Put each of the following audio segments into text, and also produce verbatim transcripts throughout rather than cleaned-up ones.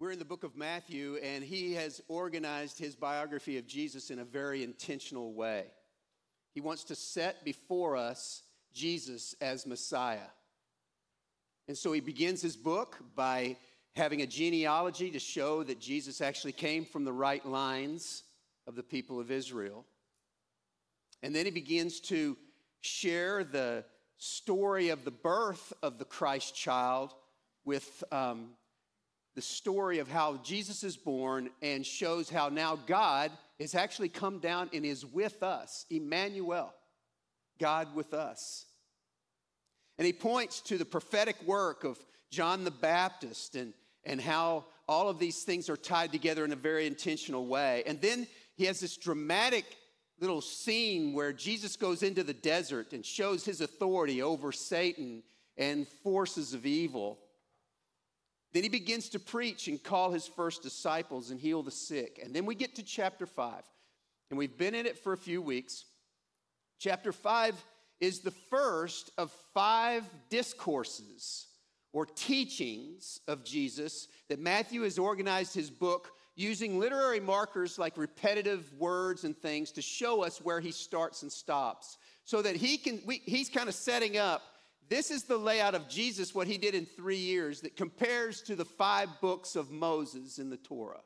We're in the book of Matthew, and he has organized his biography of Jesus in a very intentional way. He wants to set before us Jesus as Messiah. And so he begins his book by having a genealogy to show that Jesus actually came from the right lines of the people of Israel. And then he begins to share the story of the birth of the Christ child with um, the story of how Jesus is born, and shows how now God has actually come down and is with us, Emmanuel, God with us. And he points to the prophetic work of John the Baptist and, and how all of these things are tied together in a very intentional way. And then he has this dramatic little scene where Jesus goes into the desert and shows his authority over Satan and forces of evil. Then he begins to preach and call his first disciples and heal the sick. And then we get to chapter five, and we've been in it for a few weeks. Chapter five is the first of five discourses or teachings of Jesus that Matthew has organized his book using literary markers like repetitive words and things to show us where he starts and stops, so that he can, we, he's kind of setting up, this is the layout of Jesus, what he did in three years that compares to the five books of Moses in the Torah.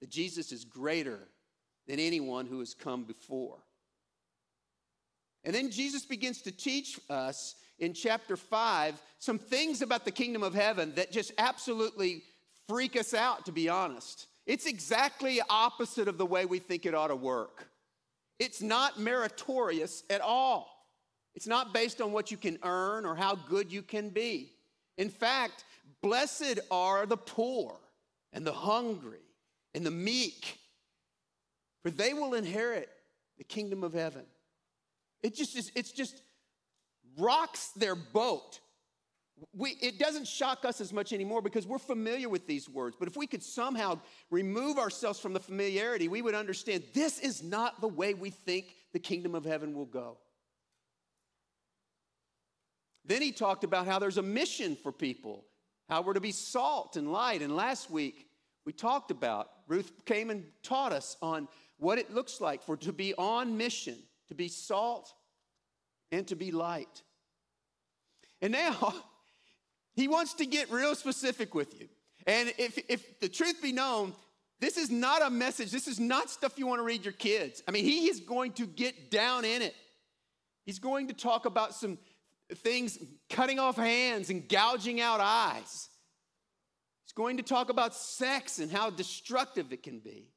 That Jesus is greater than anyone who has come before. And then Jesus begins to teach us in chapter five some things about the kingdom of heaven that just absolutely freak us out, to be honest. It's exactly opposite of the way we think it ought to work. It's not meritorious at all. It's not based on what you can earn or how good you can be. In fact, blessed are the poor and the hungry and the meek, for they will inherit the kingdom of heaven. It just is, it's just rocks their boat. We, it doesn't shock us as much anymore because we're familiar with these words. But if we could somehow remove ourselves from the familiarity, we would understand this is not the way we think the kingdom of heaven will go. Then he talked about how there's a mission for people, how we're to be salt and light. And last week we talked about, Ruth came and taught us on what it looks like for to be on mission, to be salt and to be light. And now he wants to get real specific with you. And if, if the truth be known, this is not a message. This is not stuff you want to read your kids. I mean, he is going to get down in it. He's going to talk about some things, cutting off hands and gouging out eyes. He's going to talk about sex and how destructive it can be.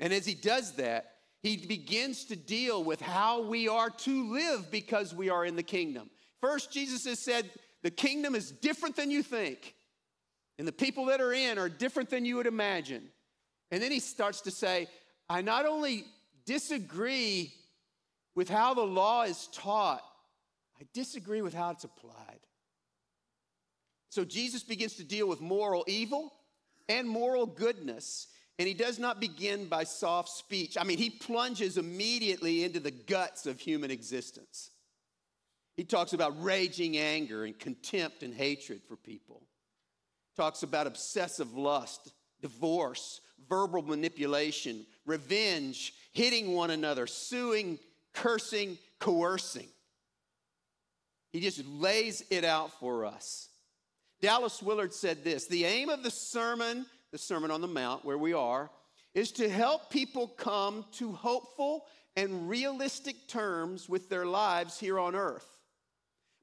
And as he does that, he begins to deal with how we are to live because we are in the kingdom. First, Jesus has said, the kingdom is different than you think, and the people that are in are different than you would imagine. And then he starts to say, I not only disagree with how the law is taught, I disagree with how it's applied. So Jesus begins to deal with moral evil and moral goodness, and he does not begin by soft speech. I mean, he plunges immediately into the guts of human existence. He talks about raging anger and contempt and hatred for people. Talks about obsessive lust, divorce, verbal manipulation, revenge, hitting one another, suing, cursing, coercing. He just lays it out for us. Dallas Willard said this, the aim of the sermon, the Sermon on the Mount, where we are, is to help people come to hopeful and realistic terms with their lives here on earth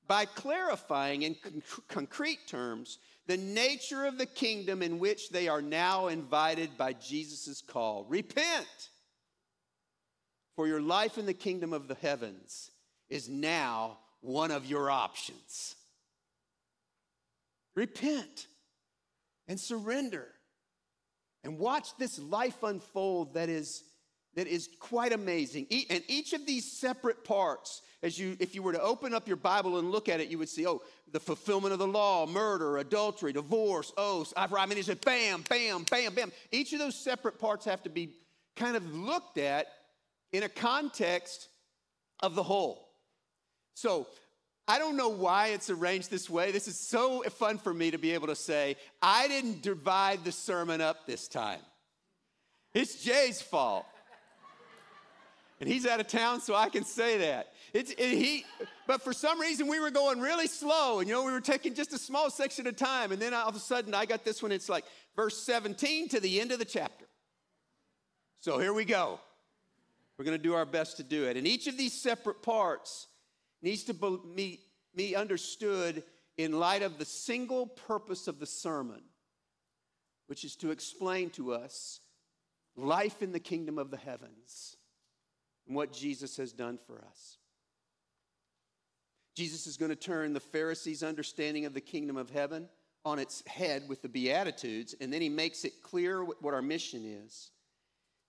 by clarifying in con- concrete terms the nature of the kingdom in which they are now invited by Jesus' call. Repent! For your life in the kingdom of the heavens is now one of your options. Repent and surrender and watch this life unfold that is that is quite amazing. E- and each of these separate parts, as you, if you were to open up your Bible and look at it, you would see, oh, the fulfillment of the law, murder, adultery, divorce, oaths. I mean, it's just bam, bam, bam, bam. Each of those separate parts have to be kind of looked at in a context of the whole. So I don't know why it's arranged this way. This is so fun for me to be able to say, I didn't divide the sermon up this time. It's Jay's fault. And he's out of town, so I can say that. It's, it, he, but for some reason, we were going really slow. And, you know, we were taking just a small section at a time. And then all of a sudden, I got this one. It's like verse seventeen to the end of the chapter. So here we go. We're going to do our best to do it. And each of these separate parts needs to be, be understood in light of the single purpose of the sermon, which is to explain to us life in the kingdom of the heavens and what Jesus has done for us. Jesus is going to turn the Pharisees' understanding of the kingdom of heaven on its head with the Beatitudes, and then he makes it clear what our mission is.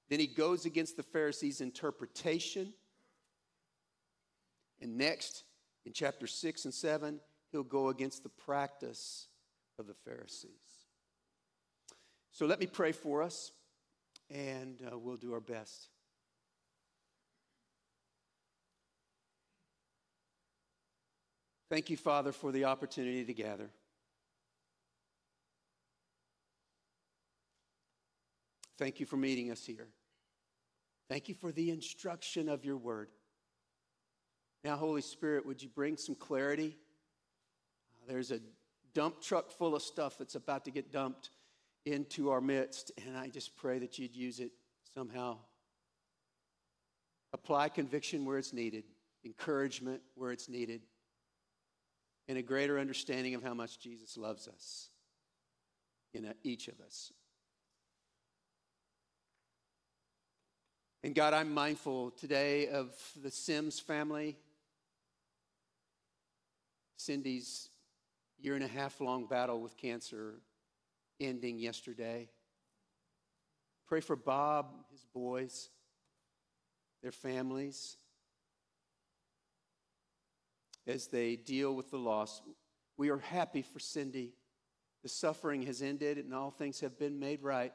Then he goes against the Pharisees' interpretation. And next, in chapter six and seven, he'll go against the practice of the Pharisees. So let me pray for us, and uh, we'll do our best. Thank you, Father, for the opportunity to gather. Thank you for meeting us here. Thank you for the instruction of your word. Now, Holy Spirit, would you bring some clarity? There's a dump truck full of stuff that's about to get dumped into our midst, and I just pray that you'd use it somehow. Apply conviction where it's needed, encouragement where it's needed, and a greater understanding of how much Jesus loves us in each of us. And God, I'm mindful today of the Sims family, Cindy's year and a half long battle with cancer ending yesterday. Pray for Bob, his boys, their families, as they deal with the loss. We are happy for Cindy. The suffering has ended and all things have been made right.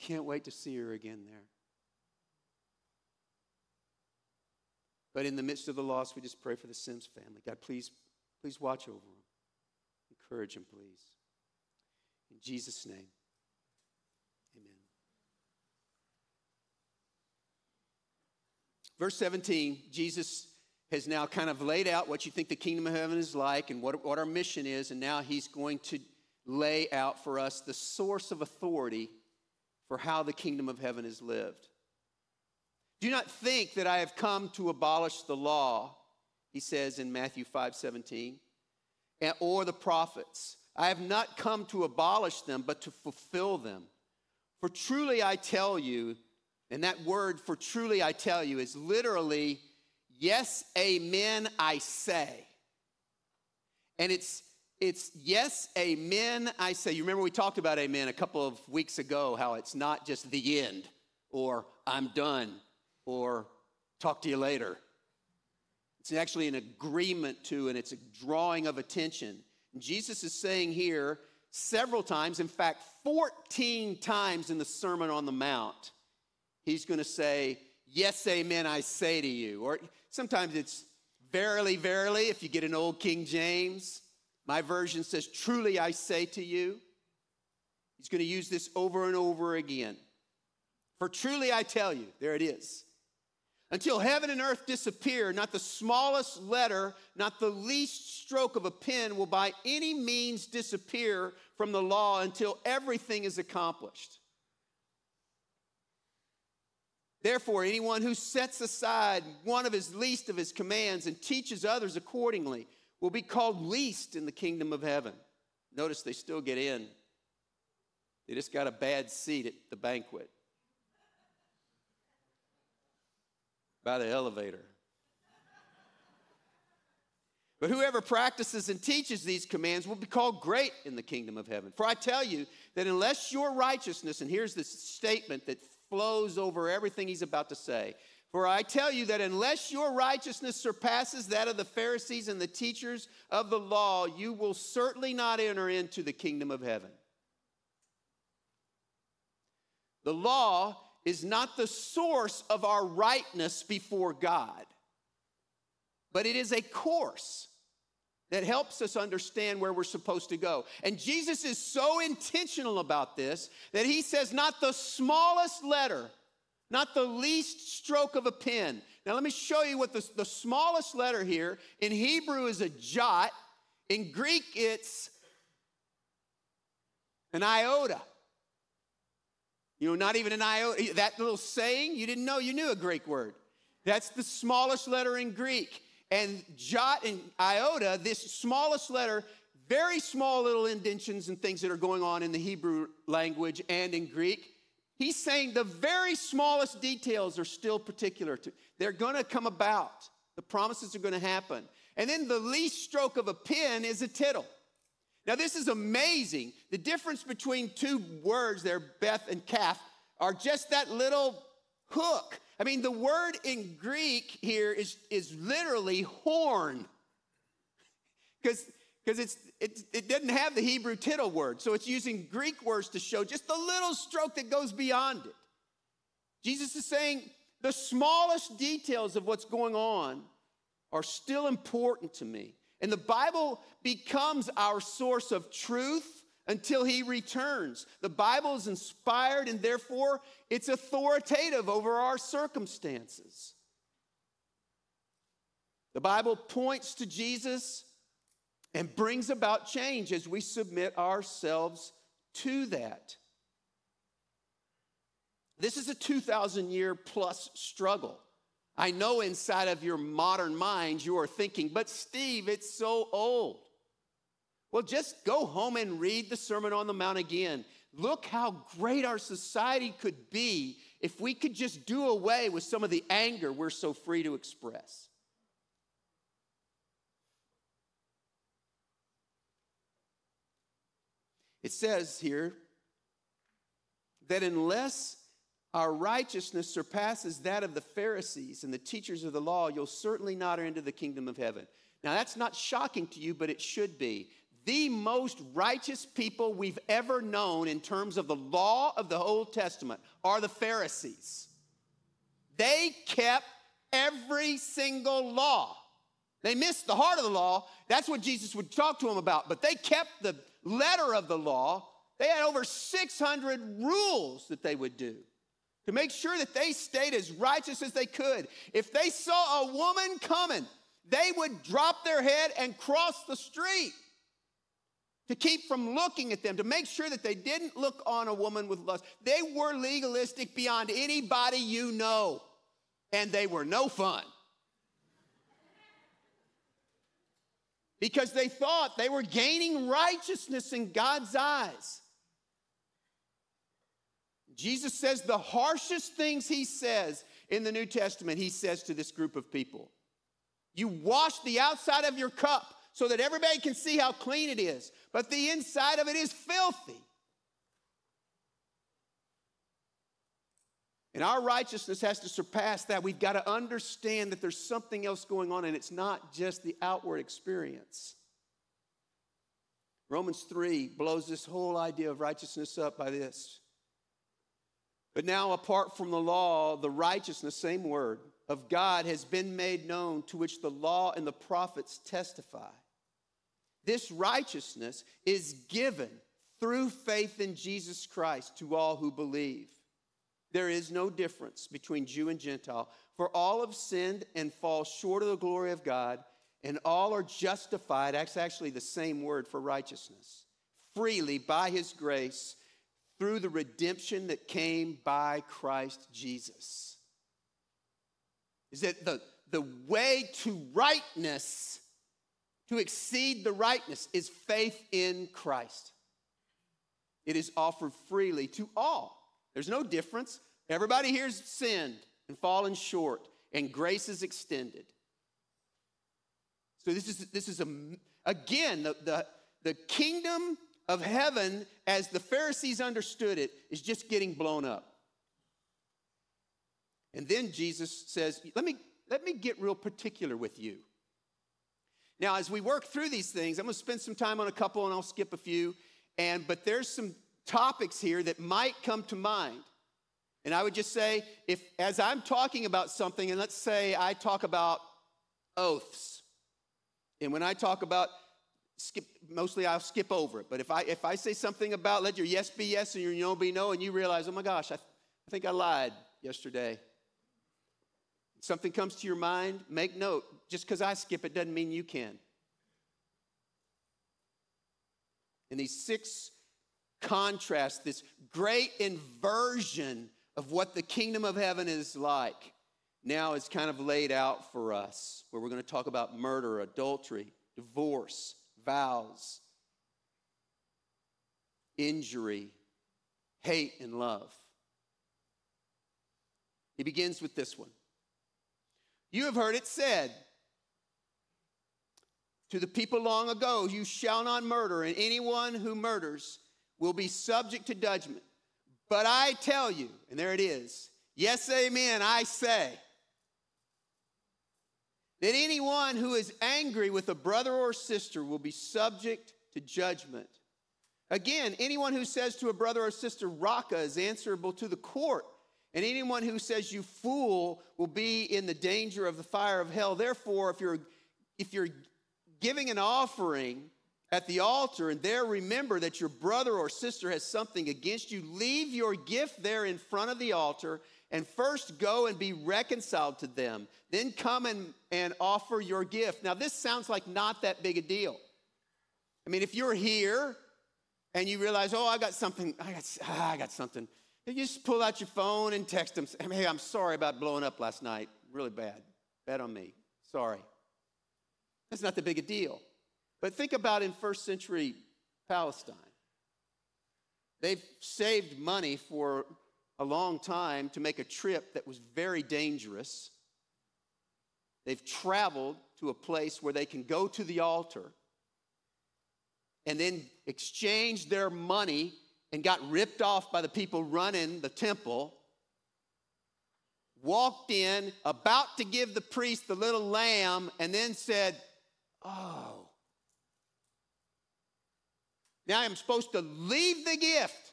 Can't wait to see her again there. But in the midst of the loss, we just pray for the Sims family. God, please, please watch over them. Encourage them, please. In Jesus' name, amen. Verse seventeen, Jesus has now kind of laid out what you think the kingdom of heaven is like and what, what our mission is, and now he's going to lay out for us the source of authority for how the kingdom of heaven is lived. Do not think that I have come to abolish the law, he says in Matthew five seventeen, or the prophets. I have not come to abolish them, but to fulfill them. For truly I tell you, and that word for truly I tell you is literally, yes, amen, I say. And it's It's yes, amen, I say. You remember we talked about amen a couple of weeks ago, how it's not just the end, or I'm done, or talk to you later. It's actually an agreement to, and it's a drawing of attention. And Jesus is saying here several times, in fact, fourteen times in the Sermon on the Mount, he's going to say, yes, amen, I say to you. Or sometimes it's verily, verily, if you get an old King James. My version says, truly I say to you. He's going to use this over and over again. For truly I tell you, there it is. Until heaven and earth disappear, not the smallest letter, not the least stroke of a pen will by any means disappear from the law until everything is accomplished. Therefore, anyone who sets aside one of his least of his commands and teaches others accordingly will be called least in the kingdom of heaven. Notice they still get in. They just got a bad seat at the banquet. By the elevator. But whoever practices and teaches these commands will be called great in the kingdom of heaven. For I tell you that unless your righteousness, and here's this statement that flows over everything he's about to say, for I tell you that unless your righteousness surpasses that of the Pharisees and the teachers of the law, you will certainly not enter into the kingdom of heaven. The law is not the source of our rightness before God. but it is a course that helps us understand where we're supposed to go. And Jesus is so intentional about this that he says not the smallest letter, not the least stroke of a pen. Now let me show you what the, the smallest letter here in Hebrew is a jot. In Greek, it's an iota. You know, not even an iota. That little saying, you didn't know you knew a Greek word. That's the smallest letter in Greek. And jot and iota, this smallest letter, very small little indentions and things that are going on in the Hebrew language and in Greek. He's saying the very smallest details are still particular to, they're going to come about. The promises are going to happen. And then the least stroke of a pen is a tittle. Now, this is amazing. The difference between two words there, Beth and calf, are just that little hook. I mean, the word in Greek here is, is literally horn. Because it's, it's it doesn't have the Hebrew tittle word. So it's using Greek words to show just the little stroke that goes beyond it. Jesus is saying the smallest details of what's going on are still important to me. And the Bible becomes our source of truth until he returns. The Bible is inspired, and therefore it's authoritative over our circumstances. The Bible points to Jesus and brings about change as we submit ourselves to that. This is a two thousand year plus struggle. I know inside of your modern minds you are thinking, but Steve, it's so old. Well, just go home and read the Sermon on the Mount again. Look how great our society could be if we could just do away with some of the anger we're so free to express. It says here that unless our righteousness surpasses that of the Pharisees and the teachers of the law, you'll certainly not enter the kingdom of heaven. Now, that's not shocking to you, but it should be. The most righteous people we've ever known in terms of the law of the Old Testament are the Pharisees. They kept every single law. They missed the heart of the law. That's what Jesus would talk to them about. But they kept the letter of the law. They had over six hundred rules that they would do to make sure that they stayed as righteous as they could. If they saw a woman coming, they would drop their head and cross the street to keep from looking at them, to make sure that they didn't look on a woman with lust. They were legalistic beyond anybody you know, and they were no fun. Because they thought they were gaining righteousness in God's eyes. Jesus says the harshest things he says in the New Testament, he says to this group of people. You wash the outside of your cup so that everybody can see how clean it is. But the inside of it is filthy. And our righteousness has to surpass that. We've got to understand that there's something else going on, and it's not just the outward experience. Romans three blows this whole idea of righteousness up by this. But now, apart from the law, the righteousness, same word, of God has been made known, to which the law and the prophets testify. This righteousness is given through faith in Jesus Christ to all who believe. There is no difference between Jew and Gentile, for all have sinned and fall short of the glory of God, and all are justified, that's actually the same word for righteousness, freely by his grace through the redemption that came by Christ Jesus. Is that the, the way to rightness, to exceed the rightness, is faith in Christ. It is offered freely to all. There's no difference. Everybody here's sinned and fallen short, and grace is extended. So this is, this is a, again, the, the, the kingdom of heaven, as the Pharisees understood it, is just getting blown up. And then Jesus says, let me, let me get real particular with you. Now, as we work through these things, I'm going to spend some time on a couple, and I'll skip a few. And but there's some topics here that might come to mind. And I would just say, if as I'm talking about something, and let's say I talk about oaths. And when I talk about, skip, mostly I'll skip over it. But if I if I say something about let your yes be yes and your no be no, and you realize, oh my gosh, I, th- I think I lied yesterday. Something comes to your mind, make note. Just because I skip it doesn't mean you can. And these six contrasts, this great inversion of what the kingdom of heaven is like, now is kind of laid out for us, where we're going to talk about murder, adultery, divorce, vows, injury, hate, and love. He begins with this one. You have heard it said to the people long ago, you shall not murder, and anyone who murders will be subject to judgment. But I tell you, and there it is, yes, amen, I say, that anyone who is angry with a brother or sister will be subject to judgment. Again, anyone who says to a brother or sister, Raca, is answerable to the court. And anyone who says you fool will be in the danger of the fire of hell. Therefore, if you're if you're giving an offering at the altar and there remember that your brother or sister has something against you, leave your gift there in front of the altar and first go and be reconciled to them. Then come and, and offer your gift. Now, this sounds like not that big a deal. I mean, if you're here and you realize, oh, I got something, I got, I got something. You just pull out your phone and text them. Hey, I'm sorry about blowing up last night. Really bad. Bad on me. Sorry. That's not that big a deal. But think about in first century Palestine. They've saved money for a long time to make a trip that was very dangerous. They've traveled to a place where they can go to the altar and then exchange their money and got ripped off by the people running the temple, walked in, about to give the priest the little lamb, and then said, oh, now I'm supposed to leave the gift.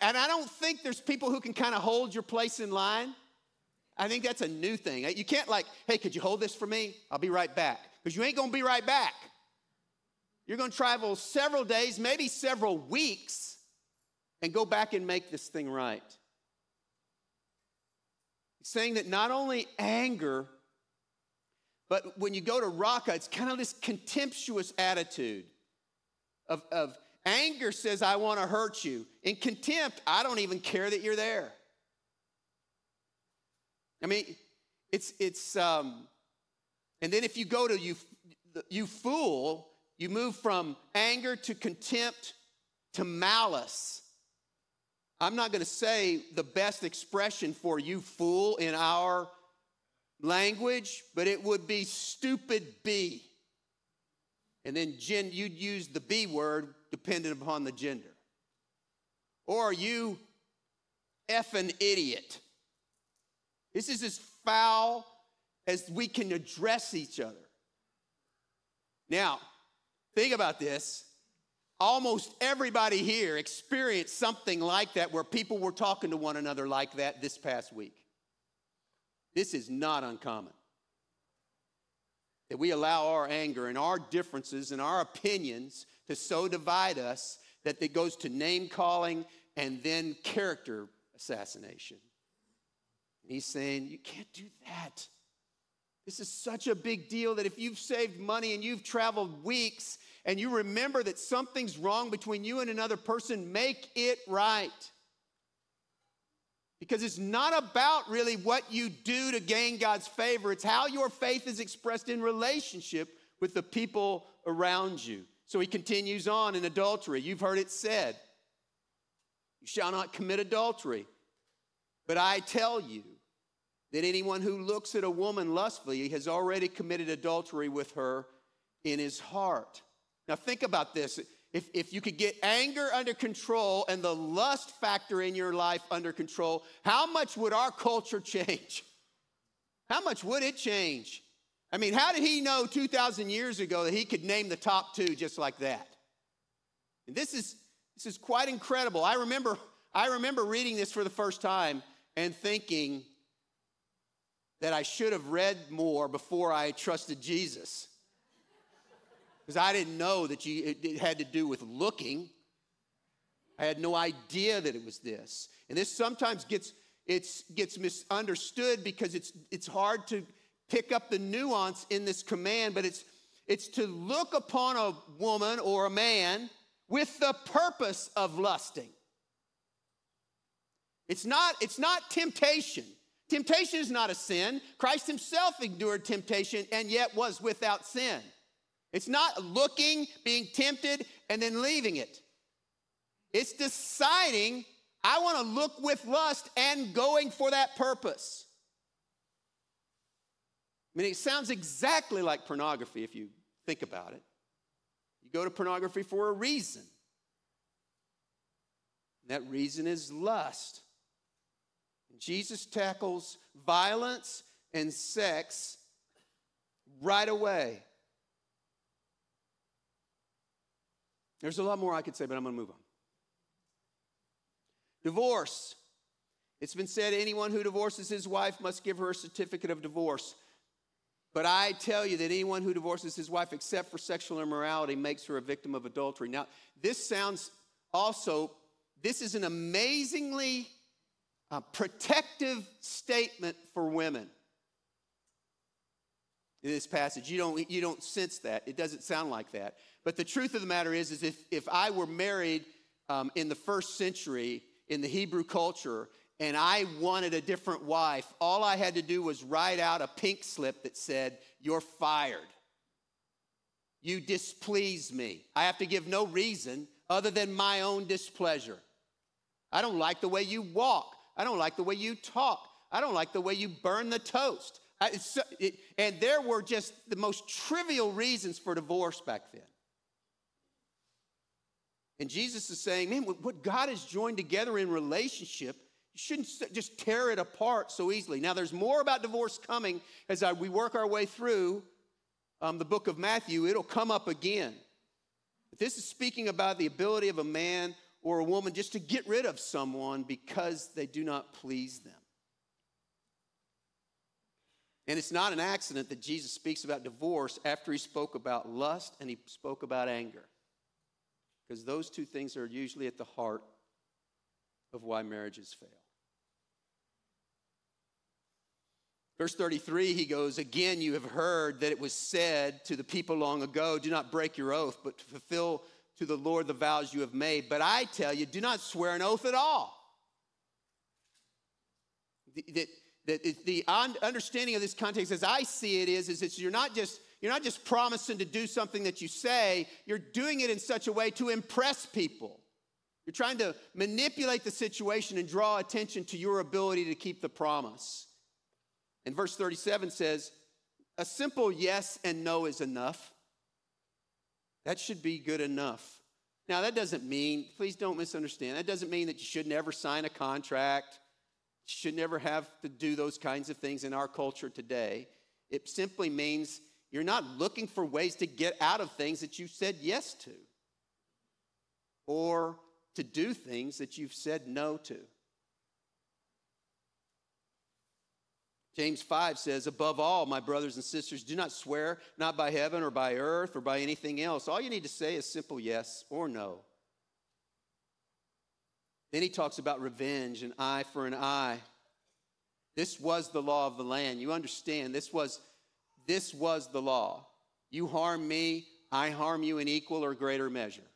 And I don't think there's people who can kind of hold your place in line. I think that's a new thing. You can't like, hey, could you hold this for me? I'll be right back. Because you ain't going to be right back. You're going to travel several days, maybe several weeks, and go back and make this thing right. He's saying that not only anger, but when you go to Raca, it's kind of this contemptuous attitude of, of anger says, I want to hurt you. In contempt, I don't even care that you're there. I mean, it's, it's um, and then if you go to you, you fool, you move from anger to contempt to malice. I'm not going to say the best expression for you fool in our language, but it would be stupid B. And then gen- you'd use the B word dependent upon the gender. Or you effing idiot. This is as foul as we can address each other. Now, think about this. Almost everybody here experienced something like that where people were talking to one another like that this past week. This is not uncommon. That we allow our anger and our differences and our opinions to so divide us that it goes to name calling and then character assassination. And he's saying, you can't do that. This is such a big deal that if you've saved money and you've traveled weeks and you remember that something's wrong between you and another person, make it right. Because it's not about really what you do to gain God's favor. It's how your faith is expressed in relationship with the people around you. So he continues on in adultery. You've heard it said, you shall not commit adultery. But I tell you, that anyone who looks at a woman lustfully has already committed adultery with her in his heart. Now think about this. If, if you could get anger under control and the lust factor in your life under control, how much would our culture change? How much would it change? I mean, how did he know two thousand years ago that he could name the top two just like that? And this is this is quite incredible. I remember I remember reading this for the first time and thinking, that I should have read more before I trusted Jesus. Because I didn't know that you, it, it had to do with looking. I had no idea that it was this. And this sometimes gets it's gets misunderstood because it's it's hard to pick up the nuance in this command, but it's it's to look upon a woman or a man with the purpose of lusting. It's not it's not temptation. Temptation is not a sin. Christ himself endured temptation and yet was without sin. It's not looking, being tempted, and then leaving it. It's deciding, I want to look with lust and going for that purpose. I mean, it sounds exactly like pornography if you think about it. You go to pornography for a reason. And that reason is lust. And Jesus tackles violence and sex right away. There's a lot more I could say, but I'm going to move on. Divorce. It's been said anyone who divorces his wife must give her a certificate of divorce. But I tell you that anyone who divorces his wife except for sexual immorality makes her a victim of adultery. Now, this sounds also, this is an amazingly uh, protective statement for women. In this passage, you don't, you don't sense that. It doesn't sound like that. But the truth of the matter is, is if, if I were married um, in the first century, in the Hebrew culture, and I wanted a different wife, all I had to do was write out a pink slip that said, you're fired. You displease me. I have to give no reason other than my own displeasure. I don't like the way you walk. I don't like the way you talk. I don't like the way you burn the toast. I, it's, it, and there were just the most trivial reasons for divorce back then. And Jesus is saying, man, what God has joined together in relationship, you shouldn't just tear it apart so easily. Now, there's more about divorce coming as I, we work our way through um, the book of Matthew. It'll come up again. But this is speaking about the ability of a man or a woman just to get rid of someone because they do not please them. And it's not an accident that Jesus speaks about divorce after he spoke about lust and he spoke about anger. Because those two things are usually at the heart of why marriages fail. Verse thirty-three, he goes, again, you have heard that it was said to the people long ago, do not break your oath, but fulfill to the Lord the vows you have made. But I tell you, do not swear an oath at all. That the understanding of this context as I see it is, is that you're not just You're not just promising to do something that you say. You're doing it in such a way to impress people. You're trying to manipulate the situation and draw attention to your ability to keep the promise. And verse thirty-seven says, a simple yes and no is enough. That should be good enough. Now, that doesn't mean, please don't misunderstand, that doesn't mean that you should never sign a contract. You should never have to do those kinds of things in our culture today. It simply means you're not looking for ways to get out of things that you've said yes to or to do things that you've said no to. James five says, above all, my brothers and sisters, do not swear, not by heaven or by earth or by anything else. All you need to say is simple yes or no. Then he talks about revenge, an eye for an eye. This was the law of the land. You understand, this was... This was the law. You harm me, I harm you in equal or greater measure.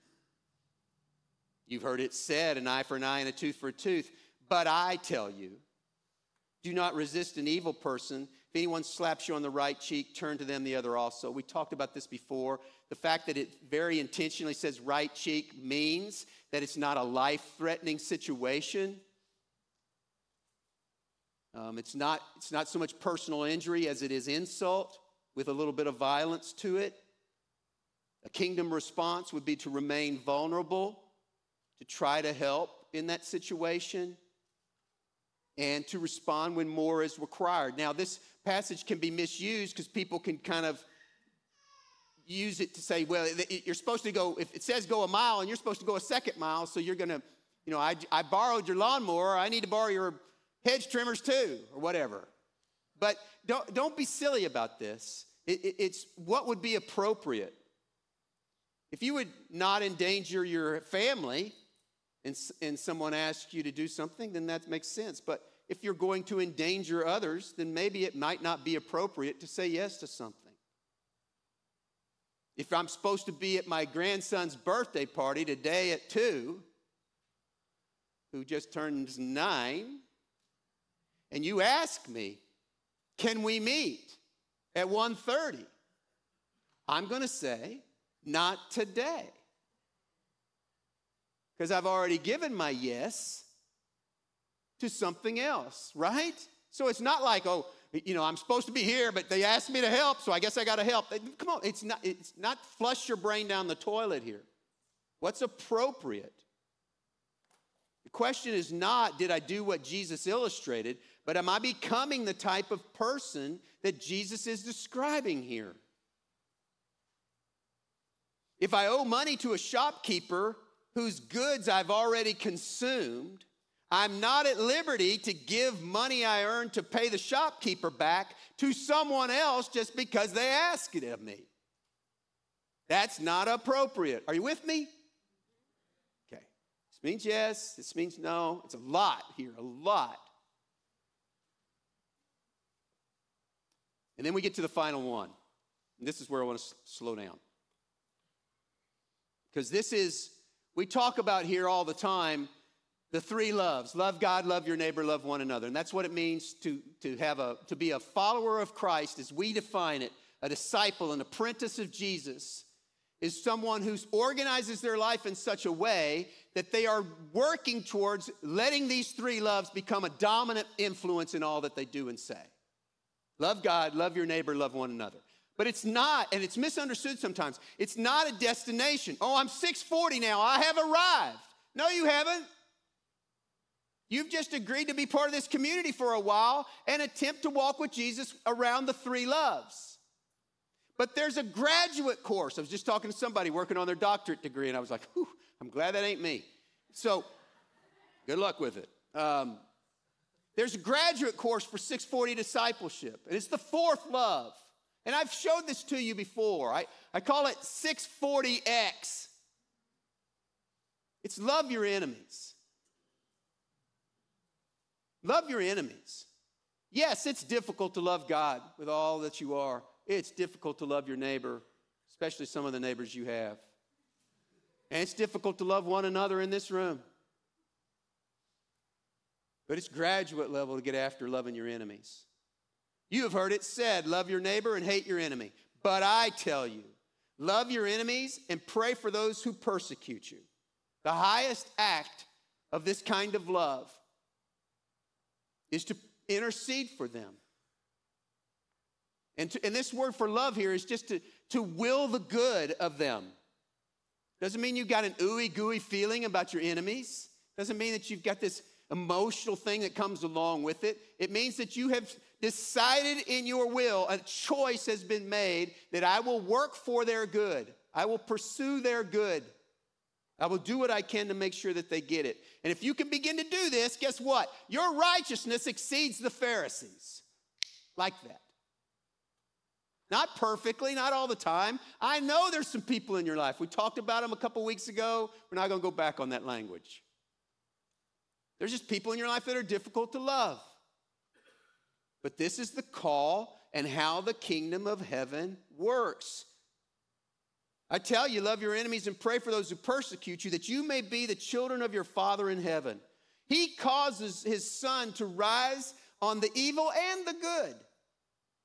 You've heard it said, an eye for an eye and a tooth for a tooth. But I tell you, do not resist an evil person. If anyone slaps you on the right cheek, turn to them the other also. We talked about this before. The fact that it very intentionally says right cheek means that it's not a life-threatening situation. Um, it's not, it's not so much personal injury as it is insult with a little bit of violence to it. A kingdom response would be to remain vulnerable, to try to help in that situation, and to respond when more is required. Now, this passage can be misused because people can kind of use it to say, well, you're supposed to go, if it says go a mile and you're supposed to go a second mile, so you're going to, you know, I, I borrowed your lawnmower, I need to borrow your hedge trimmers too, or whatever. But don't, don't be silly about this. It, it, it's what would be appropriate. If you would not endanger your family and, and someone asks you to do something, then that makes sense. But if you're going to endanger others, then maybe it might not be appropriate to say yes to something. If I'm supposed to be at my grandson's birthday party today at two, who just turns nine, and you ask me, can we meet at one thirty? I'm going to say, not today. Because I've already given my yes to something else, right? So it's not like, oh, you know, I'm supposed to be here, but they asked me to help, so I guess I got to help. Come on, it's not, it's not flush your brain down the toilet here. What's appropriate? The question is not, did I do what Jesus illustrated, but am I becoming the type of person that Jesus is describing here? If I owe money to a shopkeeper whose goods I've already consumed, I'm not at liberty to give money I earned to pay the shopkeeper back to someone else just because they ask it of me. That's not appropriate. Are you with me? Okay. This means yes. This means no. It's a lot here, a lot. And then we get to the final one. And this is where I want to s- slow down. Because this is, we talk about here all the time, the three loves: love God, love your neighbor, love one another. And that's what it means to, to, have a, to be a follower of Christ as we define it. A disciple, an apprentice of Jesus, is someone who organizes their life in such a way that they are working towards letting these three loves become a dominant influence in all that they do and say. Love God, love your neighbor, love one another. But it's not, and it's misunderstood sometimes, it's not a destination. Oh, I'm six forty now, I have arrived. No, you haven't. You've just agreed to be part of this community for a while and attempt to walk with Jesus around the three loves. But there's a graduate course. I was just talking to somebody working on their doctorate degree, and I was like, whew, I'm glad that ain't me. So good luck with it. Um, there's a graduate course for six forty discipleship, and it's the fourth love. And I've showed this to you before. I, I call it six forty X. It's love your enemies. Love your enemies. Yes, it's difficult to love God with all that you are. It's difficult to love your neighbor, especially some of the neighbors you have. And it's difficult to love one another in this room. But it's graduate level to get after loving your enemies. You have heard it said, love your neighbor and hate your enemy. But I tell you, love your enemies and pray for those who persecute you. The highest act of this kind of love is to intercede for them. And, to, and this word for love here is just to, to will the good of them. Doesn't mean you've got an ooey-gooey feeling about your enemies. Doesn't mean that you've got this emotional thing that comes along with it. It means that you have decided in your will, a choice has been made that I will work for their good. I will pursue their good. I will do what I can to make sure that they get it. And if you can begin to do this, guess what? Your righteousness exceeds the Pharisees. Like that. Not perfectly, not all the time. I know there's some people in your life. We talked about them a couple weeks ago. We're not going to go back on that language. There's just people in your life that are difficult to love. But this is the call and how the kingdom of heaven works. I tell you, love your enemies and pray for those who persecute you, that you may be the children of your Father in heaven. He causes his sun to rise on the evil and the good,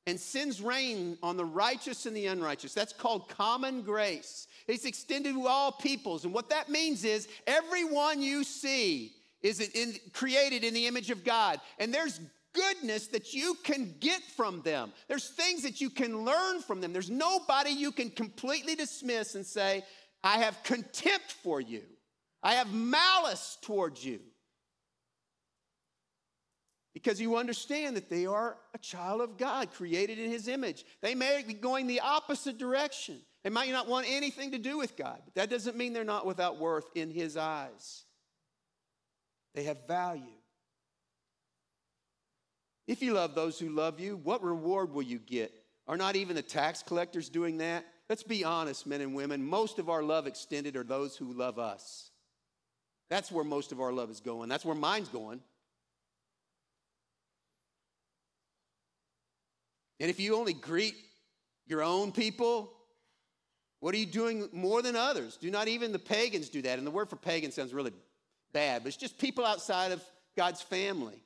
and sends rain on the righteous and the unrighteous. That's called common grace. It's extended to all peoples. And what that means is everyone you see is in, created in the image of God. And there's goodness that you can get from them. There's things that you can learn from them. There's nobody you can completely dismiss and say, I have contempt for you. I have malice towards you. Because you understand that they are a child of God, created in his image. They may be going the opposite direction. They might not want anything to do with God, but that doesn't mean they're not without worth in his eyes. They have value. If you love those who love you, what reward will you get? Are not even the tax collectors doing that? Let's be honest, men and women. Most of our love extended are those who love us. That's where most of our love is going. That's where mine's going. And if you only greet your own people, what are you doing more than others? Do not even the pagans do that. And the word for pagan sounds really bad, but it's just people outside of God's family.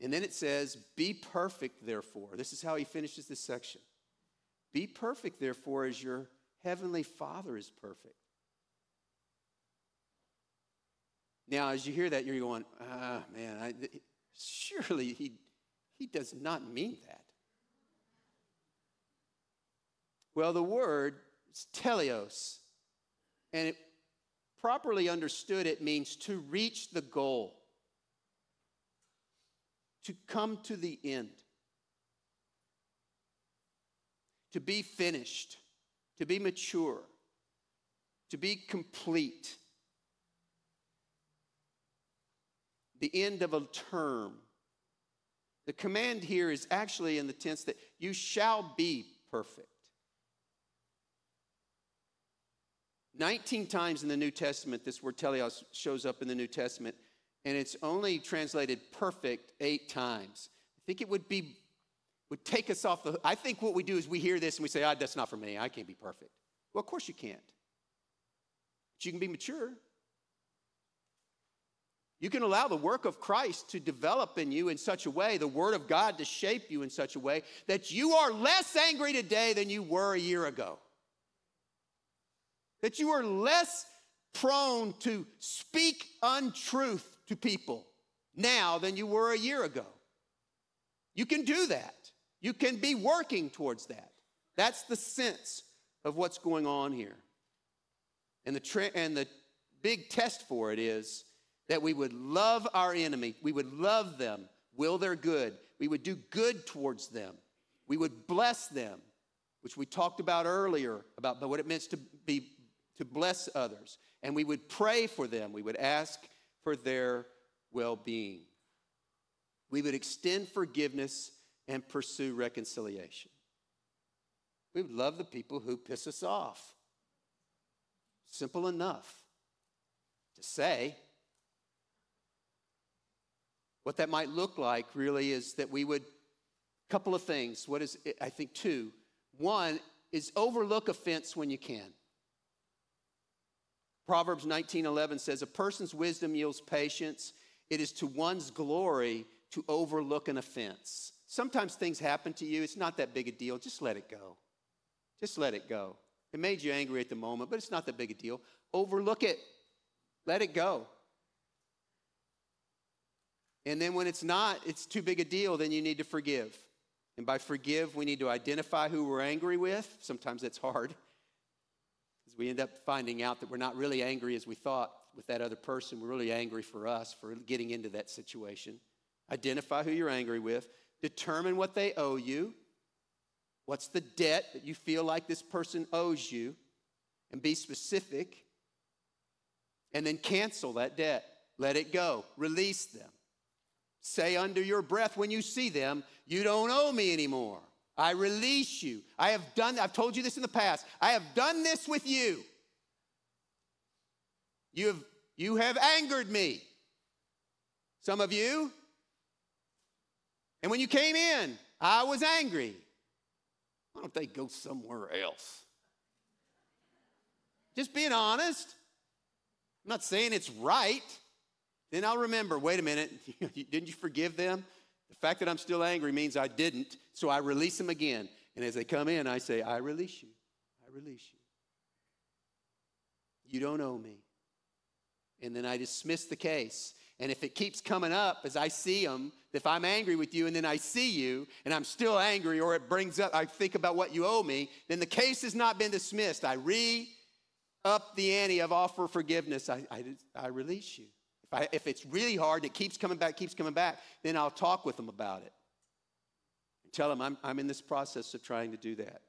And then it says, be perfect, therefore. This is how he finishes this section. Be perfect, therefore, as your heavenly Father is perfect. Now, as you hear that, you're going, ah, man, I, surely he, he does not mean that. Well, the word is teleos, and it, properly understood, it means to reach the goal, to come to the end, to be finished, to be mature, to be complete. The end of a term. The command here is actually in the tense that you shall be perfect. nineteen times in the New Testament, this word teleos shows up in the New Testament, and it's only translated perfect eight times. I think it would be, would take us off the, I think what we do is we hear this and we say, ah, that's not for me. I can't be perfect. Well, of course you can't. But you can be mature. You can allow the work of Christ to develop in you in such a way, the Word of God to shape you in such a way, that you are less angry today than you were a year ago. That you are less prone to speak untruth to people now than you were a year ago. You can do that. You can be working towards that. That's the sense of what's going on here. And the tra- and the big test for it is that we would love our enemy. We would love them, will their good. We would do good towards them. We would bless them, which we talked about earlier about what it means to be to bless others. And we would pray for them. We would ask for their well-being. We would extend forgiveness and pursue reconciliation. We would love the people who piss us off. Simple enough to say. What that might look like really is that we would, a couple of things. What is, I think, two. One is overlook offense when you can. Proverbs nineteen eleven says, a person's wisdom yields patience. It is to one's glory to overlook an offense. Sometimes things happen to you. It's not that big a deal. Just let it go. Just let it go. It made you angry at the moment, but it's not that big a deal. Overlook it. Let it go. And then when it's not, it's too big a deal, then you need to forgive. And by forgive, we need to identify who we're angry with. Sometimes that's hard. We end up finding out that we're not really angry as we thought with that other person. We're really angry for us for getting into that situation. Identify who you're angry with. Determine what they owe you. What's the debt that you feel like this person owes you? And be specific. And then cancel that debt. Let it go. Release them. Say under your breath when you see them, you don't owe me anymore. I release you. I have done, I've told you this in the past. I have done this with you. You have, you have angered me. Some of you. And when you came in, I was angry. Why don't they go somewhere else? Just being honest. I'm not saying it's right. Then I'll remember, wait a minute, didn't you forgive them? The fact that I'm still angry means I didn't, so I release them again. And as they come in, I say, I release you. I release you. You don't owe me. And then I dismiss the case. And if it keeps coming up as I see them, if I'm angry with you and then I see you and I'm still angry or it brings up, I think about what you owe me, then the case has not been dismissed. I re-up the ante of offer forgiveness. I, I, I release you. I, if it's really hard, it keeps coming back, keeps coming back, then I'll talk with them about it. And tell them I'm, I'm in this process of trying to do that.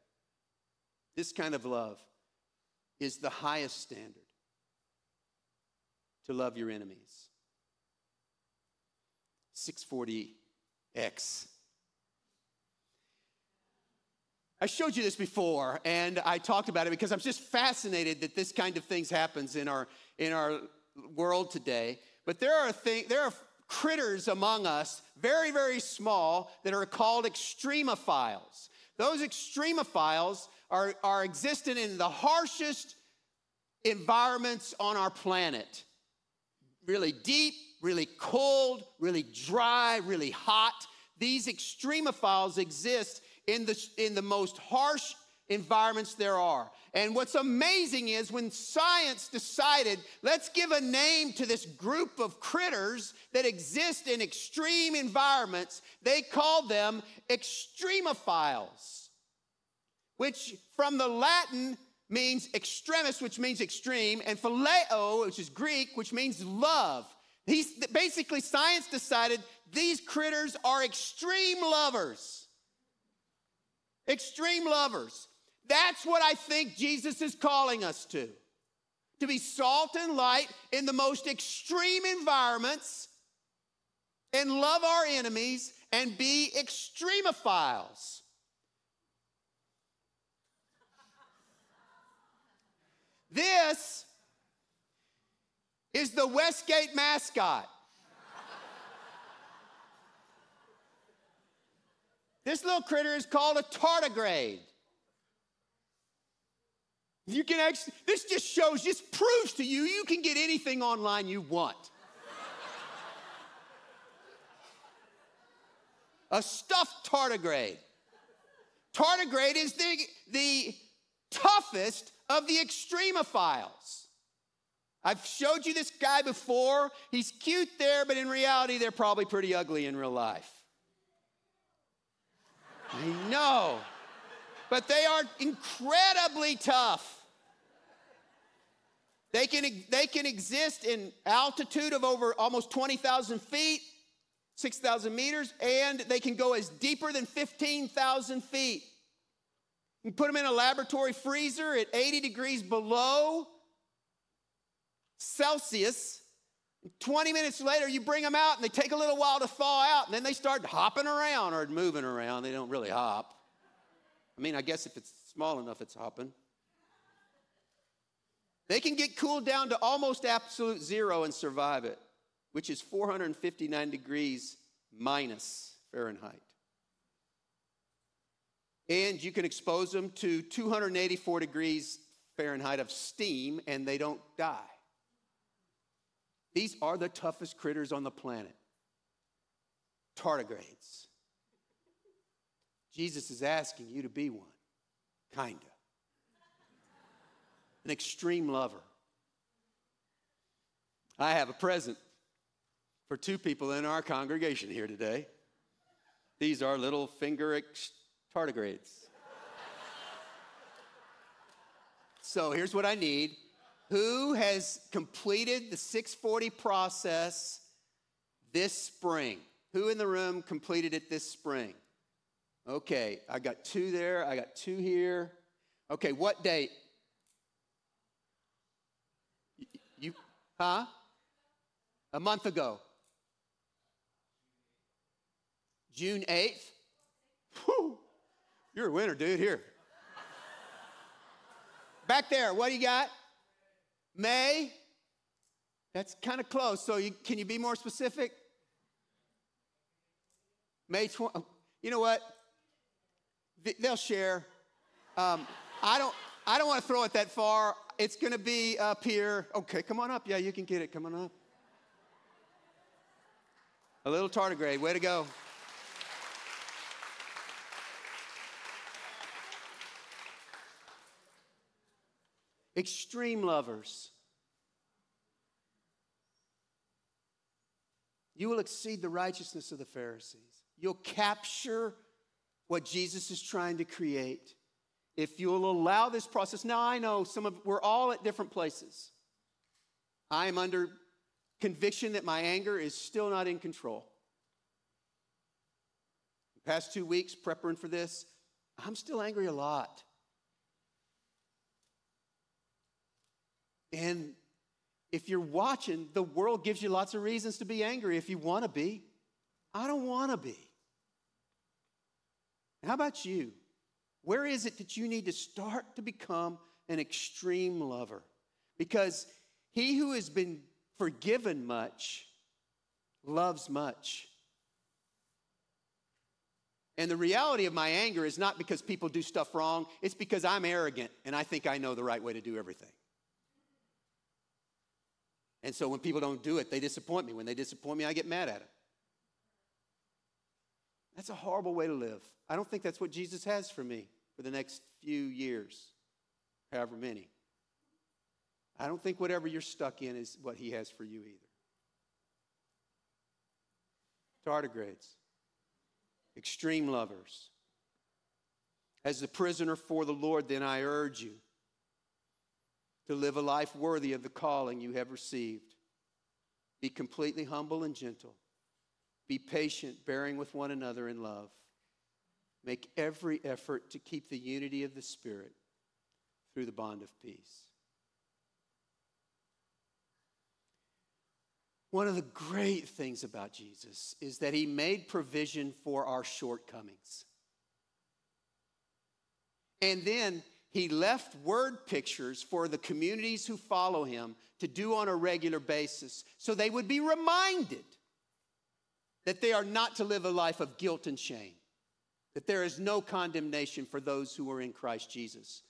This kind of love is the highest standard, to love your enemies. six forty X. I showed you this before, and I talked about it because I'm just fascinated that this kind of things happens in our in our world today. But there are thing, there are critters among us, very, very small, that are called extremophiles. Those extremophiles are, are existent in the harshest environments on our planet. Really deep, really cold, really dry, really hot. These extremophiles exist in the in the most harsh environments there are. And what's amazing is when science decided, let's give a name to this group of critters that exist in extreme environments, they called them extremophiles, which from the Latin means extremis, which means extreme, and phileo, which is Greek, which means love. He's, basically, science decided these critters are extreme lovers. Extreme lovers. That's what I think Jesus is calling us to. To be salt and light in the most extreme environments and love our enemies and be extremophiles. This is the Westgate mascot. This little critter is called a tardigrade. You can actually, this just shows, just proves to you, you can get anything online you want. A stuffed tardigrade. Tardigrade is the, the toughest of the extremophiles. I've showed you this guy before. He's cute there, but in reality, they're probably pretty ugly in real life. I know. But they are incredibly tough. They can, they can exist in altitude of over almost twenty thousand feet, six thousand meters, and they can go as deeper than fifteen thousand feet. You put them in a laboratory freezer at eighty degrees below Celsius. twenty minutes later, you bring them out, and they take a little while to thaw out, and then they start hopping around or moving around. They don't really hop. I mean, I guess if it's small enough, it's hopping. They can get cooled down to almost absolute zero and survive it, which is four hundred fifty-nine degrees minus Fahrenheit. And you can expose them to two hundred eighty-four degrees Fahrenheit of steam, and they don't die. These are the toughest critters on the planet. Tardigrades. Jesus is asking you to be one. Kinda. An extreme lover. I have a present for two people in our congregation here today. These are little finger ex- tardigrades. So here's what I need. Who has completed the six forty process this spring? Who in the room completed it this spring? Okay, I got two there. I got two here. Okay, what date? You, huh? A month ago. June eighth? Whew, you're a winner, dude, here. Back there, what do you got? May? That's kind of close. So you, can you be more specific? May twentieth. You know what? They'll share. Um, I don't I don't want to throw it that far. It's going to be up here. Okay, come on up. Yeah, you can get it. Come on up. A little tardigrade. Way to go. Extreme lovers. You will exceed the righteousness of the Pharisees. You'll capture what Jesus is trying to create if you'll allow this process. Now, I know some of we're all at different places. I am under conviction that my anger is still not in control. The past two weeks preparing for this, I'm still angry a lot. And if you're watching, the world gives you lots of reasons to be angry if you want to be. I don't want to be. How about you? Where is it that you need to start to become an extreme lover? Because he who has been forgiven much loves much. And the reality of my anger is not because people do stuff wrong. It's because I'm arrogant and I think I know the right way to do everything. And so when people don't do it, they disappoint me. When they disappoint me, I get mad at them. That's a horrible way to live. I don't think that's what Jesus has for me for the next few years, however many. I don't think whatever you're stuck in is what he has for you either. Tardigrades. Extreme lovers. As the prisoner for the Lord, then I urge you to live a life worthy of the calling you have received. Be completely humble and gentle. Be patient, bearing with one another in love. Make every effort to keep the unity of the Spirit through the bond of peace. One of the great things about Jesus is that he made provision for our shortcomings. And then he left word pictures for the communities who follow him to do on a regular basis so they would be reminded that they are not to live a life of guilt and shame, that there is no condemnation for those who are in Christ Jesus.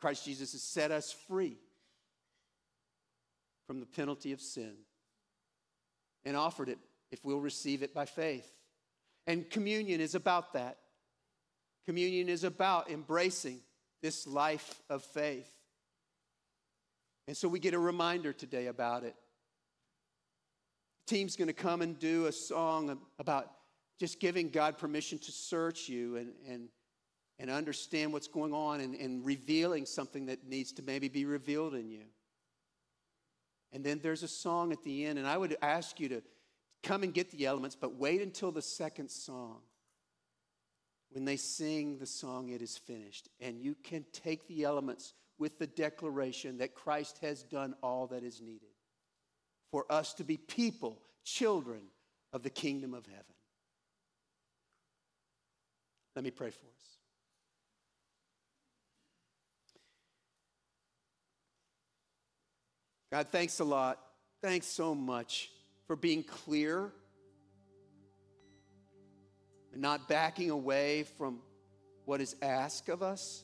Christ Jesus has set us free from the penalty of sin and offered it if we'll receive it by faith. And communion is about that. Communion is about embracing this life of faith. And so we get a reminder today about it. The team's going to come and do a song about just giving God permission to search you and, and, and understand what's going on and, and revealing something that needs to maybe be revealed in you. And then there's a song at the end, and I would ask you to come and get the elements, but wait until the second song. When they sing the song, it is finished. And you can take the elements with the declaration that Christ has done all that is needed for us to be people, children of the kingdom of heaven. Let me pray for us. God, thanks a lot. Thanks so much for being clear and not backing away from what is asked of us.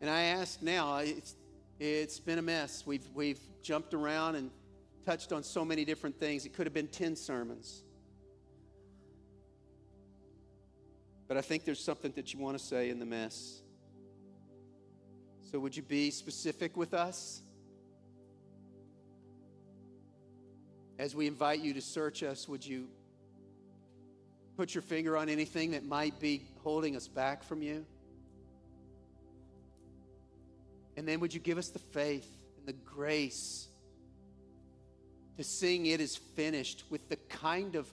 And I ask now, it's, it's been a mess. We've, we've jumped around and touched on so many different things. It could have been ten sermons. But I think there's something that you want to say in the mess. So would you be specific with us? As we invite you to search us, would you put your finger on anything that might be holding us back from you? And then would you give us the faith and the grace to sing "It is finished" with the kind of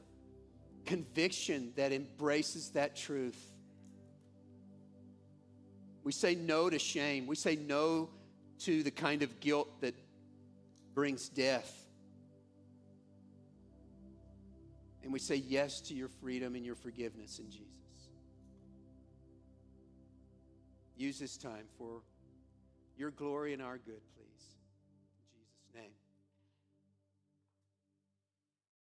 conviction that embraces that truth? We say no to shame. We say no to the kind of guilt that brings death. And we say yes to your freedom and your forgiveness in Jesus. Use this time for your glory and our good, please.